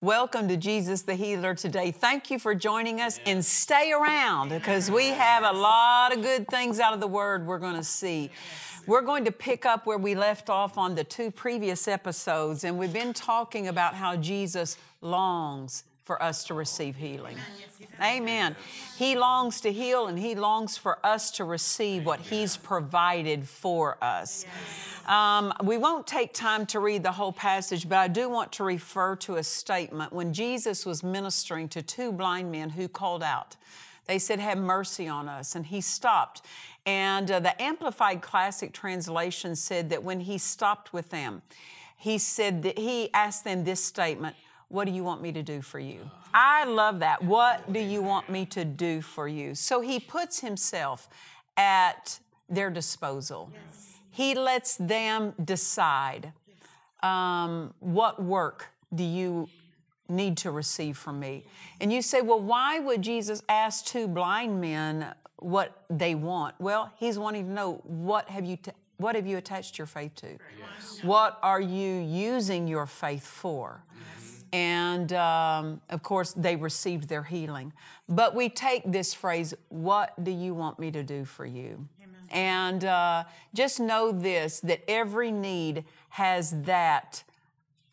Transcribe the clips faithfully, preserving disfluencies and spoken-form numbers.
Welcome to Jesus the Healer today. Thank you for joining us and stay around because we have a lot of good things out of the Word we're going to see. We're going to pick up where we left off on the two previous episodes, and we've been talking about how Jesus longs for us to receive healing. Amen. He longs to heal and He longs for us to receive what He's provided for us. Um, we won't take time to read the whole passage, but I do want to refer to a statement. When Jesus was ministering to two blind men who called out, they said, "Have mercy on us." And He stopped. And uh, the Amplified Classic Translation said that when He stopped with them, He said that He asked them this statement, "What do you want me to do for you?" I love that. What do you want me to do for you? So He puts Himself at their disposal. Yes. He lets them decide, um, what work do you need to receive from me? And you say, well, why would Jesus ask two blind men what they want? Well, He's wanting to know, what have you t- what have you attached your faith to? Yes. What are you using your faith for? And, um, of course, they received their healing. But we take this phrase, what do you want me to do for you? Amen. And uh, just know this, that every need has that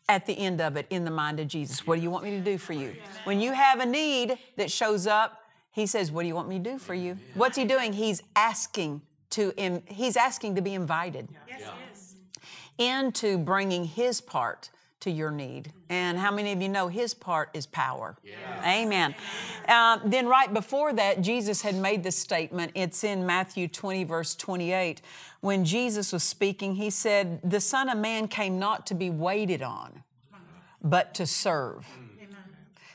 at the end of it in the mind of Jesus. What do you want me to do for you? Amen. When you have a need that shows up, He says, what do you want me to do for you? Amen. What's He doing? He's asking to, Im- he's asking to be invited yes, yeah. into bringing His part to your need. And how many of you know His part is power? Yes. Amen. Uh, then right before that, Jesus had made this statement. It's in Matthew twenty, verse twenty-eight. When Jesus was speaking, He said, the Son of Man came not to be waited on, but to serve. Amen.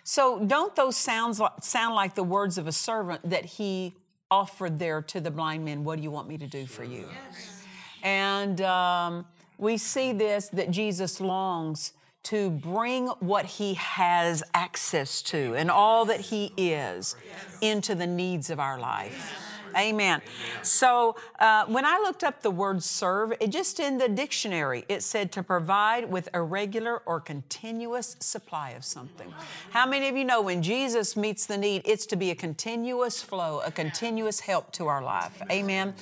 So don't those sounds like, sound like the words of a servant that He offered there to the blind men? What do you want me to do for you? Yes. And um, we see this, that Jesus longs to bring what He has access to and all that He is into the needs of our life. Amen. So uh, when I looked up the word serve, it just in the dictionary, it said to provide with a regular or continuous supply of something. How many of you know when Jesus meets the need, it's to be a continuous flow, a continuous help to our life. Amen.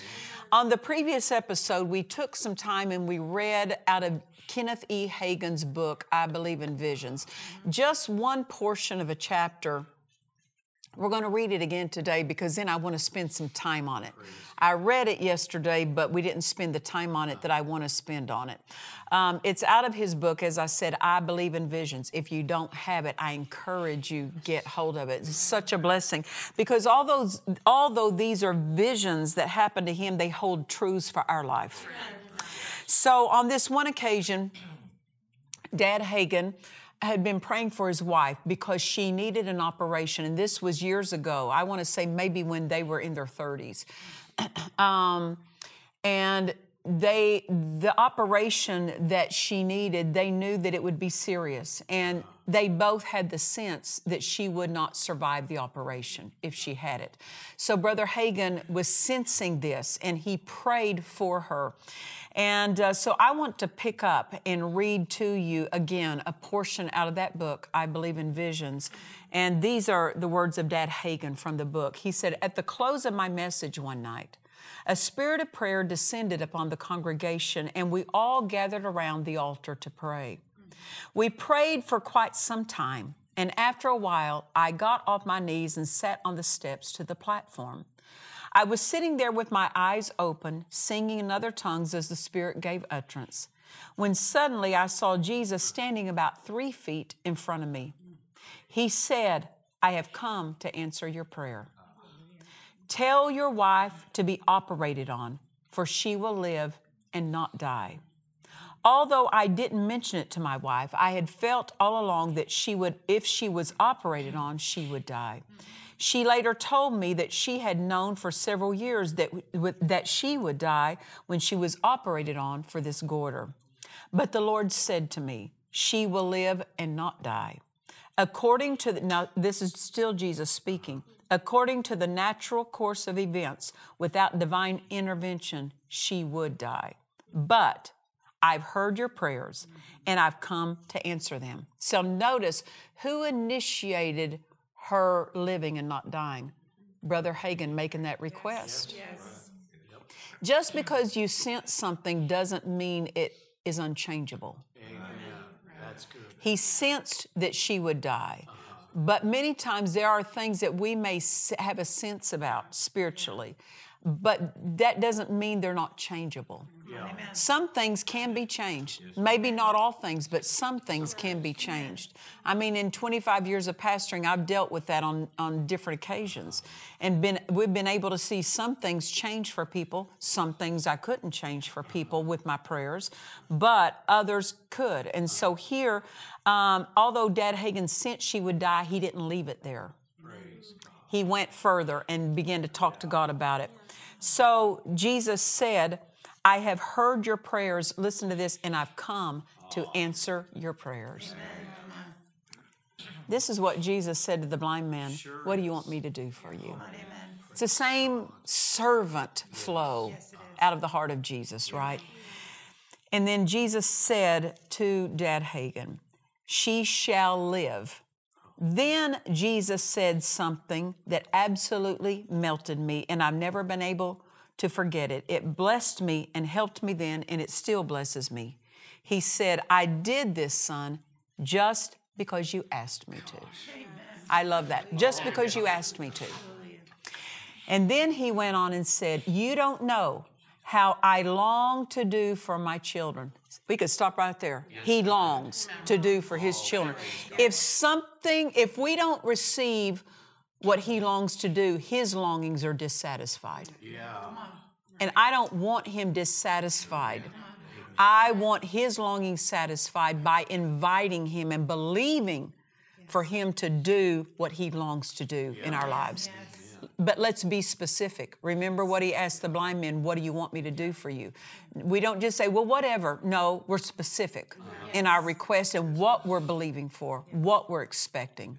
On the previous episode, we took some time and we read out of Kenneth E. Hagin's book, I Believe in Visions, just one portion of a chapter. We're going to read it again today because then I want to spend some time on it. I read it yesterday, but we didn't spend the time on it that I want to spend on it. Um, it's out of his book, as I said, I Believe in Visions. If you don't have it, I encourage you get hold of it. It's such a blessing because all those, although these are visions that happen to him, they hold truths for our life. So on this one occasion, Dad Hagin had been praying for his wife because she needed an operation. And this was years ago. I want to say maybe when they were in their thirties. um, and they, the operation that she needed, they knew that it would be serious. And they both had the sense that she would not survive the operation if she had it. So Brother Hagin was sensing this and he prayed for her. And uh, so I want to pick up and read to you again a portion out of that book, I Believe in Visions. And these are the words of Dad Hagin from the book. He said, at the close of my message one night, a spirit of prayer descended upon the congregation and we all gathered around the altar to pray. We prayed for quite some time, and after a while, I got off my knees and sat on the steps to the platform. I was sitting there with my eyes open, singing in other tongues as the Spirit gave utterance, when suddenly I saw Jesus standing about three feet in front of me. He said, I have come to answer your prayer. Tell your wife to be operated on, for she will live and not die. Although I didn't mention it to my wife, I had felt all along that she would, if she was operated on, she would die. She later told me that she had known for several years that, that she would die when she was operated on for this goiter. But the Lord said to me, she will live and not die. According to, the, now this is still Jesus speaking, according to the natural course of events, without divine intervention, she would die. But I've heard your prayers and I've come to answer them. So notice who initiated her living and not dying. Brother Hagin making that request. Yes. Yes. Just because you sense something doesn't mean it is unchangeable. Amen. That's good. He sensed that she would die. But many times there are things that we may have a sense about spiritually, but that doesn't mean they're not changeable. Yeah. Some things can be changed. Maybe not all things, but some things can be changed. I mean, in twenty-five years of pastoring, I've dealt with that on, on different occasions. And been, we've been able to see some things change for people. Some things I couldn't change for people with my prayers, but others could. And so here, um, although Dad Hagin sensed she would die, he didn't leave it there. He went further and began to talk to God about it. So Jesus said, I have heard your prayers. Listen to this. And I've come to answer your prayers. Amen. This is what Jesus said to the blind man. Sure. What do you want me to do for you? Amen. It's the same servant flow yes, out of the heart of Jesus, right? And then Jesus said to Dad Hagin, she shall live. Then Jesus said something that absolutely melted me, and I've never been able to forget it. It blessed me and helped me then, and it still blesses me. He said, I did this, son, just because you asked me to. Amen. I love that. Just because you asked me to. And then he went on and said, you don't know how I long to do for my children. We could stop right there. He longs to do for his children. If something, if we don't receive what he longs to do, his longings are dissatisfied. Yeah. And I don't want him dissatisfied. I want his longings satisfied by inviting him and believing for him to do what he longs to do in our lives. But let's be specific. Remember what he asked the blind man, what do you want me to do for you? We don't just say, well, whatever. No, we're specific yes. in our request and what we're believing for, what we're expecting.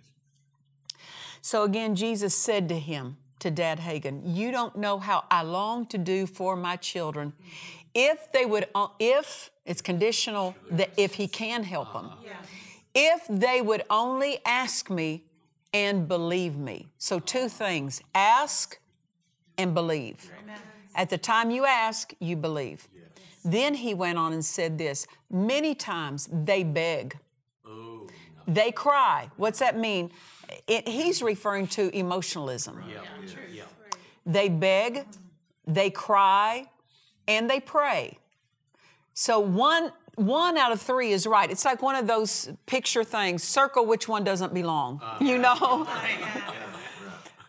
So again, Jesus said to him, to Dad Hagin, you don't know how I long to do for my children. If they would, if it's conditional, that if he can help them, if they would only ask me, and believe me. So two things, ask and believe. Amen. At the time you ask, you believe. Yes. Then he went on and said this, many times they beg, oh. they cry. What's that mean? It, he's referring to emotionalism. Right. Yeah. Yeah. Yeah. They beg, they cry, and they pray. So one, One out of three is right. It's like one of those picture things, circle which one doesn't belong, uh, you know? Yeah.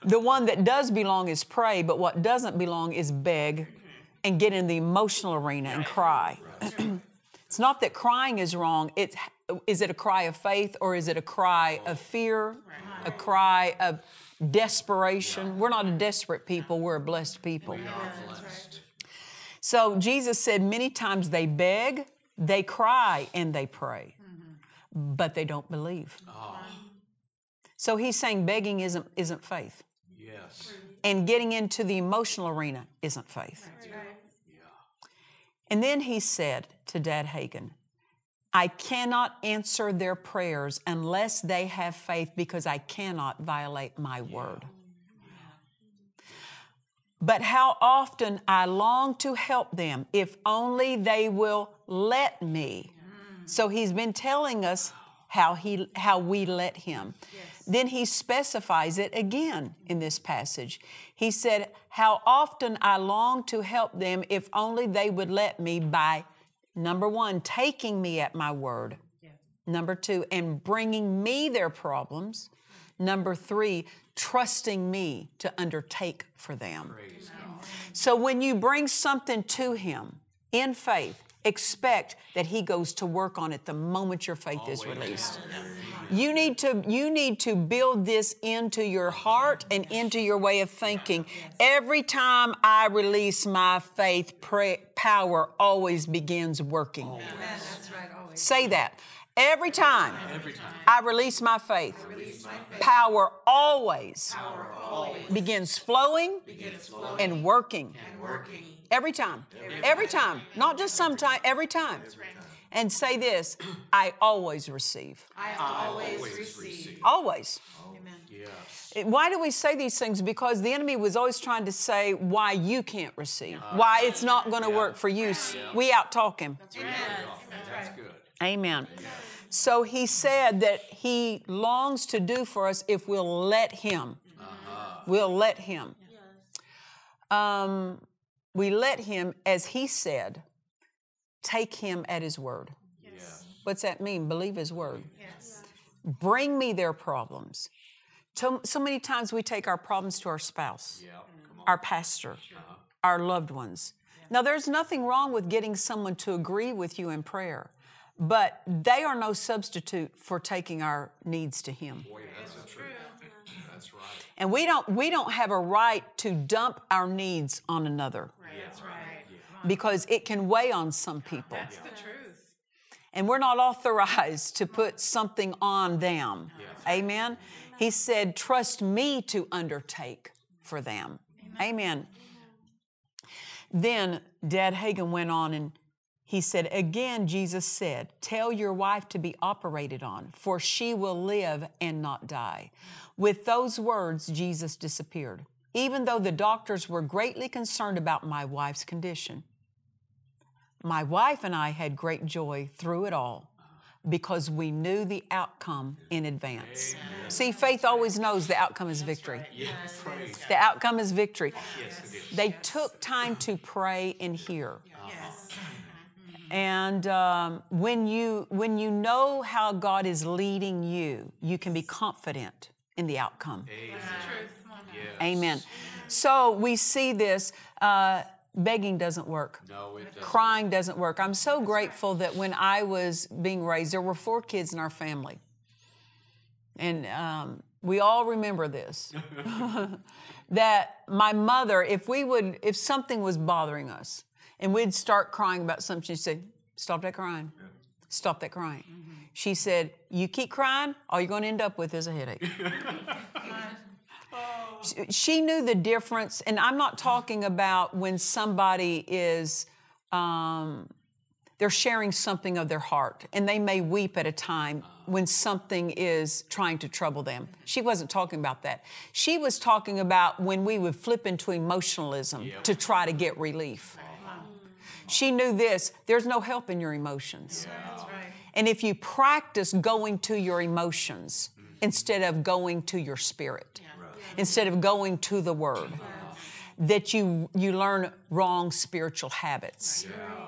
The one that does belong is pray, but what doesn't belong is beg and get in the emotional arena and cry. It's not that crying is wrong. It's, is it a cry of faith or is it a cry of fear, a cry of desperation? We're not a desperate people. We're a blessed people. Yeah, that's right. So Jesus said many times they beg, they cry and they pray, mm-hmm. but they don't believe. Oh. So he's saying begging isn't, isn't faith. Yes. And getting into the emotional arena isn't faith. Right. Yeah. And then he said to Dad Hagin, I cannot answer their prayers unless they have faith because I cannot violate my yeah. word. But how often I long to help them if only they will let me. So he's been telling us how he, how we let him. Yes. Then he specifies it again in this passage. He said, how often I long to help them if only they would let me by, number one, taking me at my word. Yeah. Number two, and bringing me their problems. Number three, trusting me to undertake for them. Praise God. So when you bring something to him in faith, expect that he goes to work on it the moment your faith Always. is released. You need to, you need to build this into your heart and into your way of thinking. Every time I release my faith, pray, power always begins working. Always. That's right, always. Say that. Every time, Every time I release my faith, release my faith. Power, always power always begins flowing, begins flowing and, working. and working. Every time. Every, every time. time. Not just sometime, every time. Every time. And say this, I always receive. I always, always receive. Always. Oh, amen. Yes. Why do we say these things? Because the enemy was always trying to say why you can't receive, uh, why it's not going to yeah. work for you. Yeah. We out-talk him. That's, right. That's good. Amen. So he said that he longs to do for us if we'll let him. Uh-huh. We'll let him. Yes. Um, we let him, as he said, take him at his word. Yes. What's that mean? Believe his word. Yes. Bring me their problems. So many times we take our problems to our spouse, yeah. our pastor, uh-huh. our loved ones. Yeah. Now, there's nothing wrong with getting someone to agree with you in prayer. But they are no substitute for taking our needs to him. Boy, that's true. That's right. And we don't we don't have a right to dump our needs on another. Right. Yeah, that's right. Because it can weigh on some people. That's the truth. And we're not authorized to put something on them. Yeah. Amen. He said, trust me to undertake for them. Amen. Amen. Then Dad Hagin went on and he said, again, Jesus said, tell your wife to be operated on, for she will live and not die. With those words, Jesus disappeared, even though the doctors were greatly concerned about my wife's condition. My wife and I had great joy through it all because we knew the outcome in advance. Amen. See, faith always knows the outcome is victory. Yes. The outcome is victory. Yes. They took time to pray and hear. Yes. And um, when you when you know how God is leading you, you can be confident in the outcome. Amen. Yes. Amen. So we see this. Uh, begging doesn't work. No, it doesn't. Crying doesn't work. I'm so grateful that when I was being raised, there were four kids in our family. And um, we all remember this. That my mother, if we would, if something was bothering us, and we'd start crying about something. She said, stop that crying. Yeah. Stop that crying. Mm-hmm. She said, you keep crying, all you're going to end up with is a headache. Oh. she, she knew the difference. And I'm not talking about when somebody is, um, they're sharing something of their heart. And they may weep at a time when something is trying to trouble them. She wasn't talking about that. She was talking about when we would flip into emotionalism yep. to try to get relief. She knew this, there's no help in your emotions. Yeah, that's right. And if you practice going to your emotions mm-hmm. instead of going to your spirit, yeah. Right. instead of going to the word, yeah. that you, you learn wrong spiritual habits. Right. Yeah.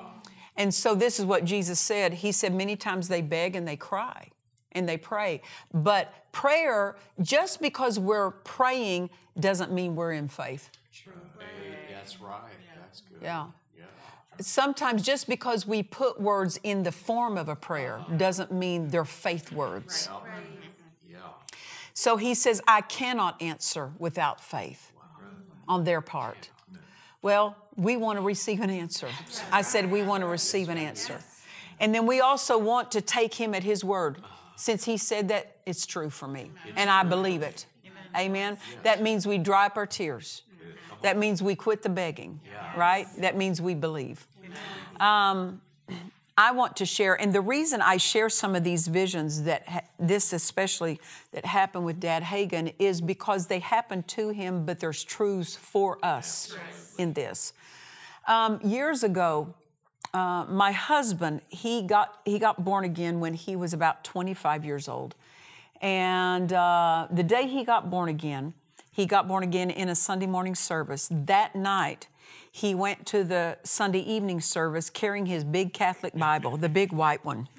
And so this is what Jesus said. He said many times they beg and they cry and they pray. But prayer, just because we're praying doesn't mean we're in faith. Right. That's right, yeah. That's good. Yeah. Sometimes just because we put words in the form of a prayer doesn't mean they're faith words. Right, right. Yeah. So he says, I cannot answer without faith wow. on their part. Yeah. Well, we want to receive an answer. Right. I said, we want to receive an answer. Yes. And then we also want to take him at his word. Since he said that, it's true for me. It's and true. I believe it. Amen. Amen. Yes. That means we dry up our tears. That means we quit the begging, yeah. right? That means we believe. Um, I want to share, and the reason I share some of these visions that ha this especially that happened with Dad Hagin is because they happened to him, but there's truths for us in this. Um, years ago, Uh, my husband, he got he got born again when he was about twenty-five years old. And uh, the day he got born again, he got born again in a Sunday morning service. That night, he went to the Sunday evening service carrying his big Catholic Bible, the big white one.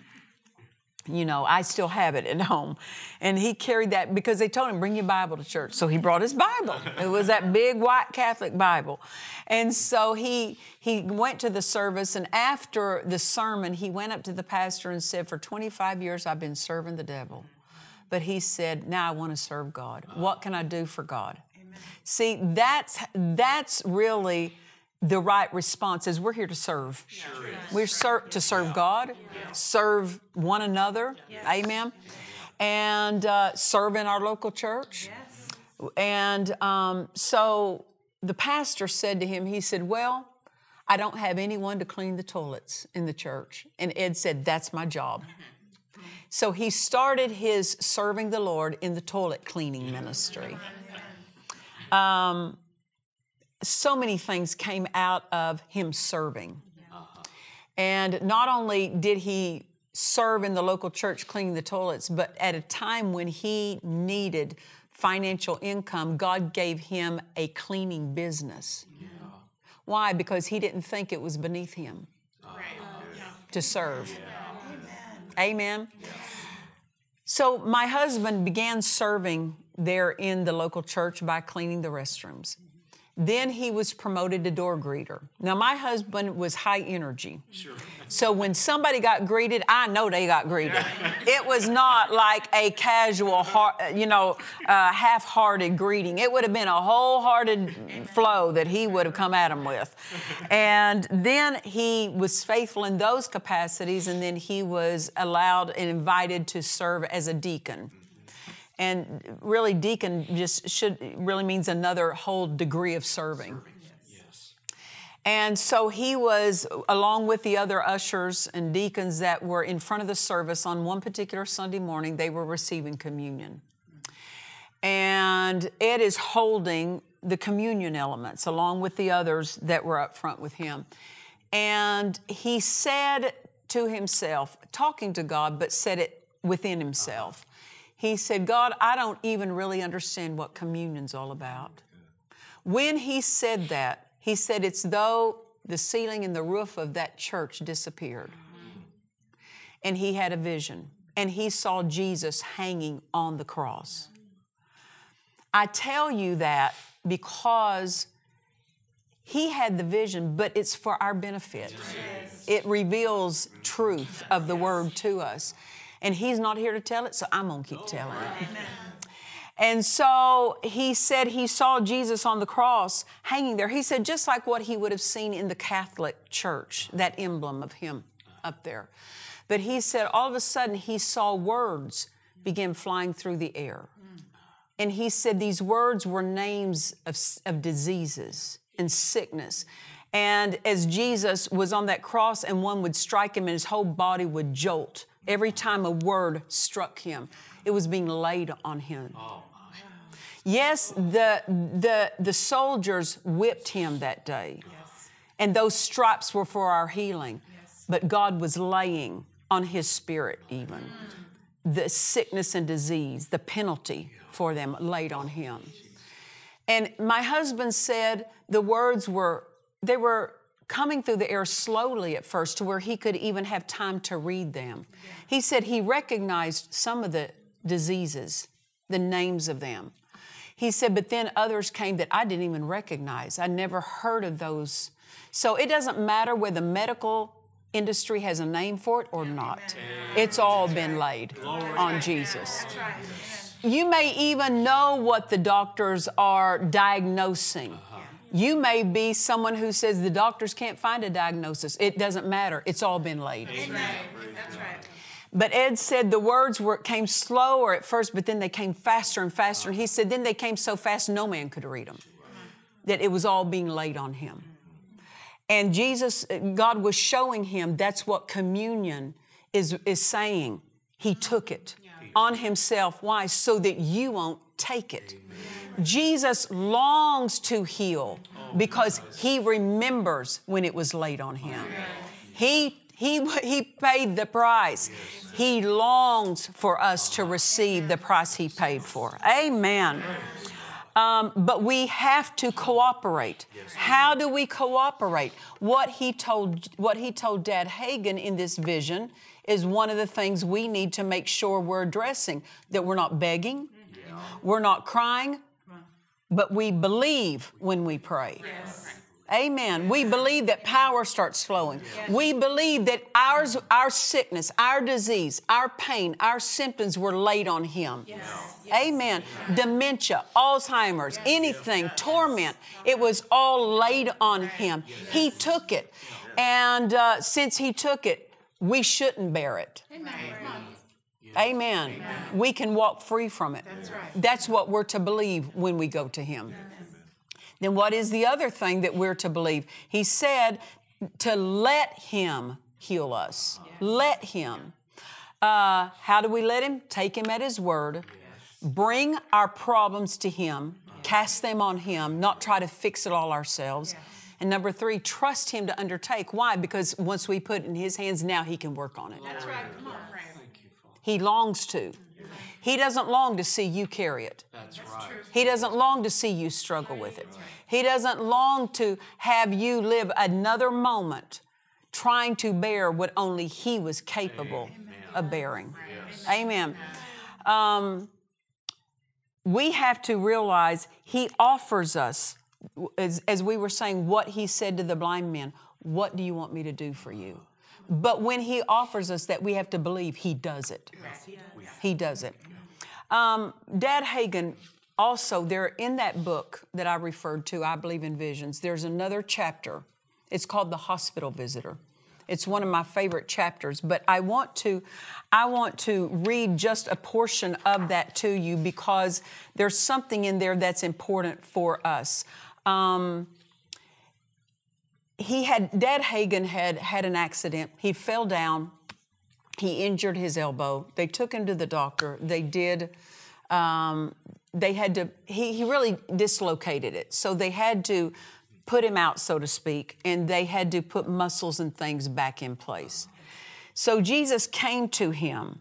You know, I still have it at home. And he carried that because they told him, bring your Bible to church. So he brought his Bible. It was that big white Catholic Bible. And so he he went to the service, and after the sermon, he went up to the pastor and said, for twenty-five years, I've been serving the devil. But he said, now I want to serve God. What can I do for God? Amen. See, that's that's really the right response is we're here to serve. Sure is. We're ser to serve God, yeah. serve one another, yes. amen, and uh, serve in our local church. Yes. And um, so the pastor said to him, he said, well, I don't have anyone to clean the toilets in the church. And Ed said, that's my job. So he started his serving the Lord in the toilet cleaning ministry. Um, So many things came out of him serving. Uh-huh. And not only did he serve in the local church cleaning the toilets, but at a time when he needed financial income, God gave him a cleaning business. Yeah. Why? Because he didn't think it was beneath him uh-huh. to serve. Yeah. Amen. Yes. So my husband began serving there in the local church by cleaning the restrooms. Then he was promoted to door greeter. Now, my husband was high energy. Sure. So when somebody got greeted, I know they got greeted. Yeah. It was not like a casual, you know, uh, half-hearted greeting. It would have been a wholehearted flow that he would have come at them with. And then he was faithful in those capacities, and then he was allowed and invited to serve as a deacon. And really, deacon just should really means another whole degree of serving. Yes. And so he was, along with the other ushers and deacons that were in front of the service on one particular Sunday morning, they were receiving communion. And Ed is holding the communion elements along with the others that were up front with him. And he said to himself, talking to God, but said it within himself. He said, God, I don't even really understand what communion's all about. When he said that, he said, it's though the ceiling and the roof of that church disappeared. And he had a vision, and he saw Jesus hanging on the cross. I tell you that because he had the vision, but it's for our benefit. Yes. It reveals truth of the word to us. And he's not here to tell it, so I'm going to keep telling it. And so he said he saw Jesus on the cross hanging there. He said just like what he would have seen in the Catholic Church, that emblem of him up there. But he said all of a sudden he saw words begin flying through the air. And he said these words were names of, of diseases and sickness. And as Jesus was on that cross and one would strike him and his whole body would jolt. Every time a word struck him, it was being laid on him. Oh, yes, the, the, the soldiers whipped him that day. Yes. And those stripes were for our healing. Yes. But God was laying on his spirit even. Mm. The sickness and disease, the penalty for them laid on him. And my husband said the words were, they were coming through the air slowly at first to where he could even have time to read them. Yeah. He said he recognized some of the diseases, the names of them. He said, but then others came that I didn't even recognize. I never heard of those. So it doesn't matter whether the medical industry has a name for it or not. Amen. It's all been laid on Jesus. You may even know what the doctors are diagnosing. Uh-huh. You may be someone who says the doctors can't find a diagnosis. It doesn't matter. It's all been laid. Amen. That's right. But Ed said the words were came slower at first, but then they came faster and faster. And he said then they came so fast no man could read them, that it was all being laid on him. And Jesus, God was showing him that's what communion is, is saying. He took it on himself. Why? So that you won't take it. Amen. Jesus longs to heal because he remembers when it was laid on him. He He, he paid the price. Yes. He longs for us to receive the price He paid for. Amen. Um, but we have to cooperate. Yes. How do we cooperate? What he told, what he told Dad Hagin in this vision is one of the things we need to make sure we're addressing, that we're not begging, yeah. we're not crying, but we believe when we pray. Yes. Amen. We believe that power starts flowing. Yes. We believe that ours, our sickness, our disease, our pain, our symptoms were laid on Him. Yes. Yes. Amen. Yes. Dementia, Alzheimer's, yes. anything, yes. torment, yes. it was all laid on Him. Yes. He took it. Yes. And uh, since He took it, we shouldn't bear it. Amen. Amen. Amen. Amen. We can walk free from it. That's right. That's what we're to believe when we go to Him. Yes. Then what is the other thing that we're to believe? He said to let Him heal us. Yes. Let Him. Uh, how do we let Him? Take Him at His word. Yes. Bring our problems to Him. Yes. Cast them on Him. Not try to fix it all ourselves. Yes. And number three, trust Him to undertake. Why? Because once we put it in His hands, now He can work on it. That's right. Come on, Frank. He longs to. He doesn't long to see you carry it. That's right. He doesn't long to see you struggle with it. He doesn't long to have you live another moment trying to bear what only He was capable Amen. Of bearing. Yes. Amen. Um, we have to realize He offers us, as, as we were saying, what He said to the blind men, what do you want me to do for you? But when He offers us that, we have to believe He does it. Yes, He does. He does it. Um, Dad Hagin, also, there in that book that I referred to, I Believe in Visions, there's another chapter. It's called The Hospital Visitor. It's one of my favorite chapters, but I want to, I want to read just a portion of that to you because there's something in there that's important for us. Um, He had, Dad Hagin had had an accident. He fell down. He injured his elbow. They took him to the doctor. They did, um, they had to, he, he really dislocated it. So they had to put him out, so to speak, and they had to put muscles and things back in place. So Jesus came to him,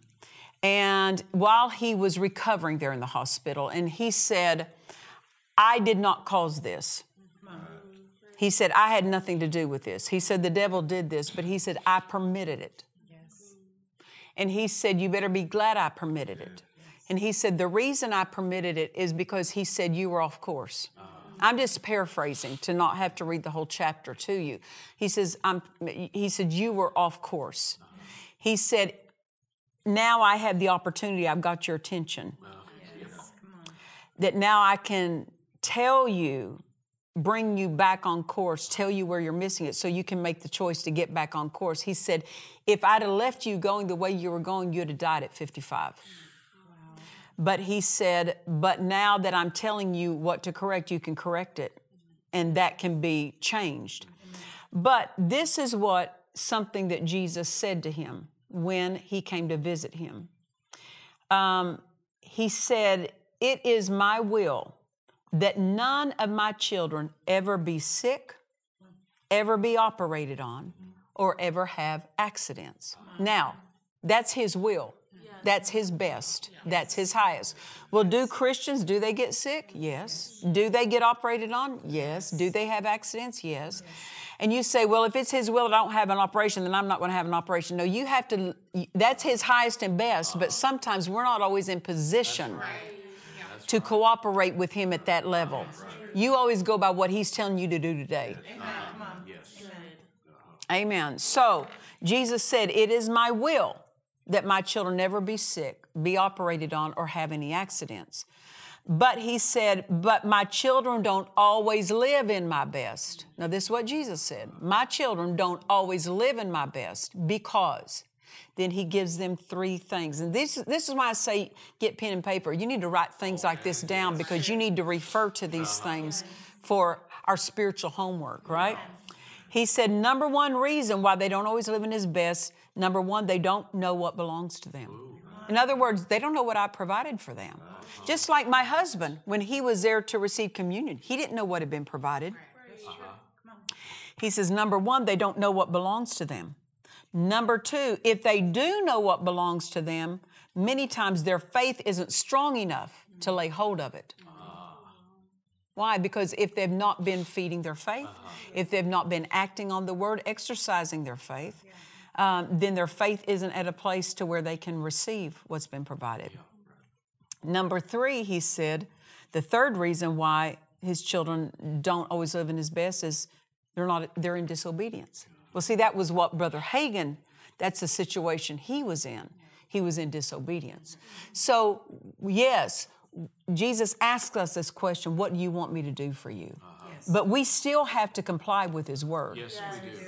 and while he was recovering there in the hospital, and He said, I did not cause this. He said, I had nothing to do with this. He said, the devil did this, but He said, I permitted it. Yes. And He said, you better be glad I permitted it. Yes. And He said, the reason I permitted it is because He said you were off course. Uh-huh. I'm just paraphrasing to not have to read the whole chapter to you. He says, I'm, he said, you were off course. Uh-huh. He said, now I have the opportunity. I've got your attention. Well, yes. Yes. Come on. That now I can tell you, bring you back on course, tell you where you're missing it so you can make the choice to get back on course. He said, if I'd have left you going the way you were going, you'd have died at fifty-five. Wow. But He said, but now that I'm telling you what to correct, you can correct it. And that can be changed. But this is what something that Jesus said to him when He came to visit him. Um, he said, it is my will that none of my children ever be sick, ever be operated on, or ever have accidents. Now, that's His will. That's His best. That's His highest. Well, do Christians, do they get sick? Yes. Do they get operated on? Yes. Do they have accidents? Yes. And you say, well, if it's His will, I don't have an operation, then I'm not going to have an operation. No, you have to, that's His highest and best, but sometimes we're not always in position to cooperate with Him at that level. You always go by what He's telling you to do today. Amen. Amen. So Jesus said, it is my will that my children never be sick, be operated on, or have any accidents. But He said, but my children don't always live in my best. Now this is what Jesus said. My children don't always live in my best because... Then He gives them three things. And this, this is why I say get pen and paper. You need to write things like this down because you need to refer to these things for our spiritual homework, right? He said, number one reason why they don't always live in His best, number one, they don't know what belongs to them. In other words, they don't know what I provided for them. Just like my husband, when he was there to receive communion, he didn't know what had been provided. He says, number one, they don't know what belongs to them. Number two, if they do know what belongs to them, many times their faith isn't strong enough to lay hold of it. Why? Because if they've not been feeding their faith, if they've not been acting on the word, exercising their faith, um, then their faith isn't at a place to where they can receive what's been provided. Number three, he said, the third reason why his children don't always live in his best is they're not, they're in disobedience. Well, see, that was what Brother Hagin, that's the situation he was in. He was in disobedience. So, yes, Jesus asked us this question, what do you want me to do for you? Uh-huh. Yes. But we still have to comply with his word. Yes, yes we do.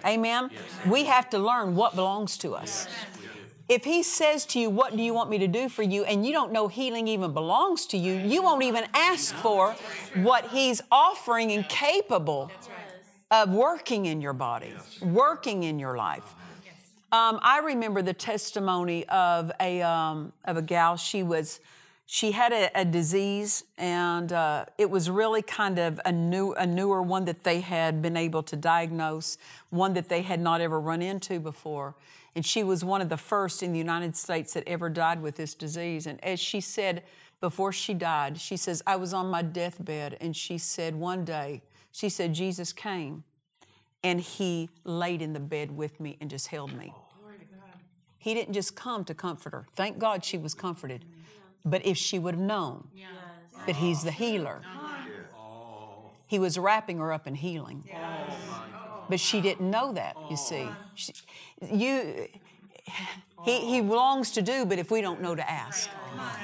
Okay. Amen? Yes. We have to learn what belongs to us. Yes. If he says to you, what do you want me to do for you? And you don't know healing even belongs to you, you won't even ask for what he's offering and capable of working in your body, working in your life. Um, I remember the testimony of a, um, of a gal. She was, she had a, a disease, and uh, it was really kind of a new, a newer one that they had been able to diagnose, one that they had not ever run into before. And she was one of the first in the United States that ever died with this disease. And as she said, before she died, she says, I was on my deathbed. And she said one day, she said, Jesus came and he laid in the bed with me and just held me. Glory to God. He didn't just come to comfort her. Thank God she was comforted. But if she would have known yes. that he's the healer, oh. he was wrapping her up in healing. Yes. But she didn't know that, you see. She, you, he, he longs to do, but if we don't know to ask.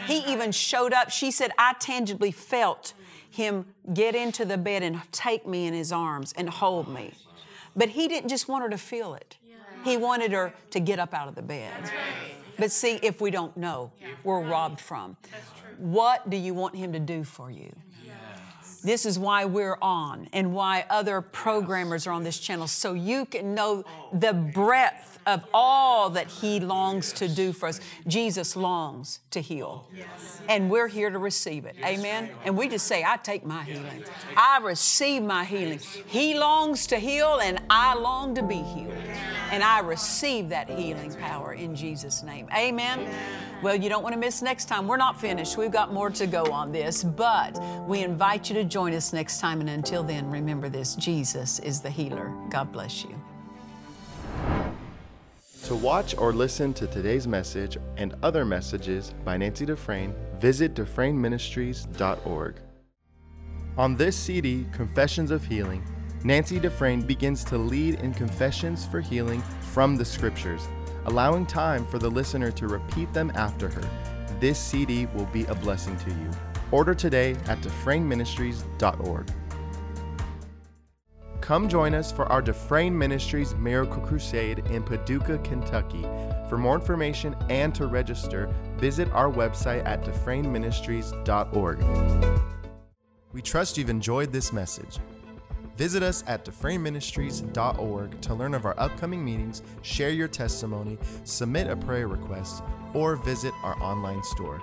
He even showed up. She said, I tangibly felt him get into the bed and take me in his arms and hold me. But he didn't just want her to feel it. He wanted her to get up out of the bed. But see, if we don't know, we're robbed from. What do you want him to do for you? This is why we're on and why other programmers are on this channel, so you can know the breadth of all that he longs to do for us. Jesus longs to heal, and we're here to receive it. Amen? And we just say, I take my healing. I receive my healing. He longs to heal, and I long to be healed. And I receive that healing power in Jesus' name. Amen? Well, you don't want to miss next time. We're not finished. We've got more to go on this, but we invite you to join us next time. And until then, remember this, Jesus is the healer. God bless you. To watch or listen to today's message and other messages by Nancy Dufresne, visit Dufresne Ministries dot org. On this C D, Confessions of Healing, Nancy Dufresne begins to lead in confessions for healing from the Scriptures, allowing time for the listener to repeat them after her. This C D will be a blessing to you. Order today at Dufresne Ministries dot org. Come join us for our Dufresne Ministries Miracle Crusade in Paducah, Kentucky. For more information and to register, visit our website at Dufresne Ministries dot org. We trust you've enjoyed this message. Visit us at Dufresne Ministries dot org to learn of our upcoming meetings, share your testimony, submit a prayer request, or visit our online store.